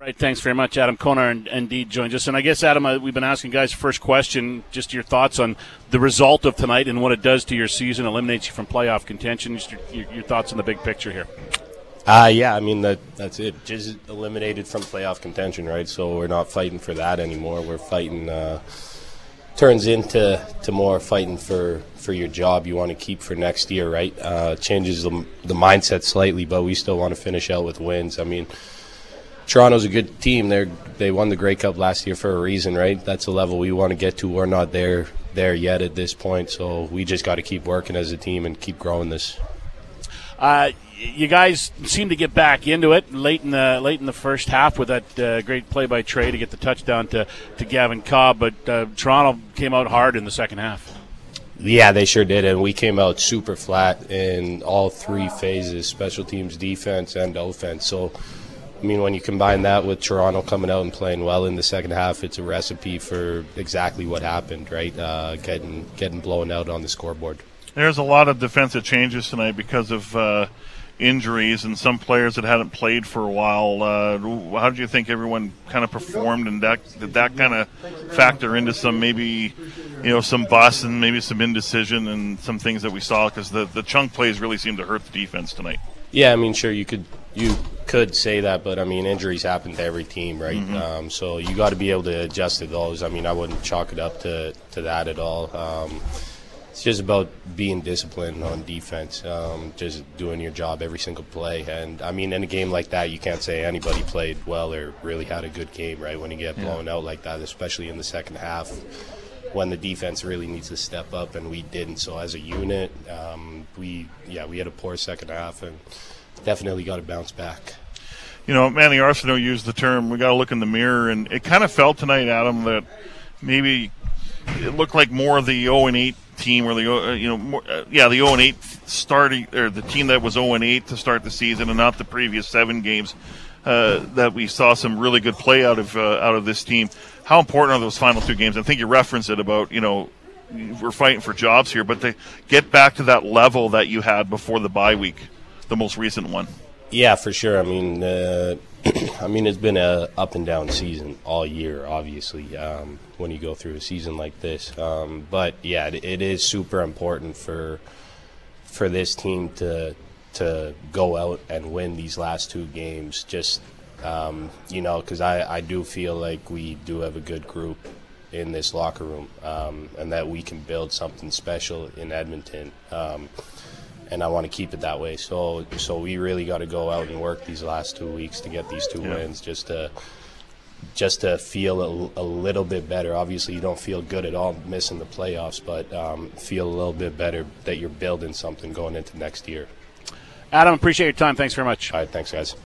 Right, thanks very much, Adam Konar, and indeed joins us. And I guess, Adam, we've been asking guys first question, just your thoughts on the result of tonight and what it does to your season, eliminates you from playoff contention. Just your thoughts on the big picture here. Yeah, I mean, that's it. Just eliminated from playoff contention, right? So we're not fighting for that anymore. We're fighting, turns into more fighting for your job you want to keep for next year, right? Changes the mindset slightly, but we still want to finish out with wins. I mean, Toronto's a good team. They won the Grey Cup last year for a reason, right? That's the level we want to get to. We're not there yet at this point, so we just got to keep working as a team and keep growing this. You guys seem to get back into it late in the first half with that great play by Trey to get the touchdown to Gavin Cobb, but Toronto came out hard in the second half. Yeah, they sure did, and we came out super flat in all three phases, special teams, defense, and offense. So, I mean, when you combine that with Toronto coming out and playing well in the second half, it's a recipe for exactly what happened, right? Getting blown out on the scoreboard. There's a lot of defensive changes tonight because of injuries and some players that hadn't played for a while. How do you think everyone kind of performed, and did that kind of factor into some maybe, some bust and maybe some indecision and some things that we saw? Because the chunk plays really seemed to hurt the defense tonight. Yeah, I mean, sure, you could say that, but I mean, injuries happen to every team, right? Mm-hmm. So you got to be able to adjust to those. I mean, I wouldn't chalk it up to that at all. It's just about being disciplined on defense, just doing your job every single play. And, I mean, in a game like that, you can't say anybody played well or really had a good game, right, when you get blown out like that, especially in the second half when the defense really needs to step up, and we didn't. So as a unit, we had a poor second half and definitely got to bounce back. You know, Manny Arsenault used the term, we got to look in the mirror, and it kind of felt tonight, Adam, that maybe it looked like more of the 0-8 team, or the 0-8 starting, or the team that was 0-8 to start the season, and not the previous 7 games that we saw some really good play out of this team. How important are those final 2 games? I think you referenced it about we're fighting for jobs here, but to get back to that level that you had before the bye week, the most recent one. Yeah, for sure. I mean, it's been a up and down season all year, obviously, when you go through a season like this. But yeah, it is super important for this team to go out and win these last 2 games. Just because I do feel like we do have a good group in this locker room, and that we can build something special in Edmonton. And I want to keep it that way. So we really got to go out and work these last 2 weeks to get these 2 wins, just to feel a little bit better. Obviously, you don't feel good at all missing the playoffs, but feel a little bit better that you're building something going into next year. Adam, appreciate your time. Thanks very much. All right, thanks, guys.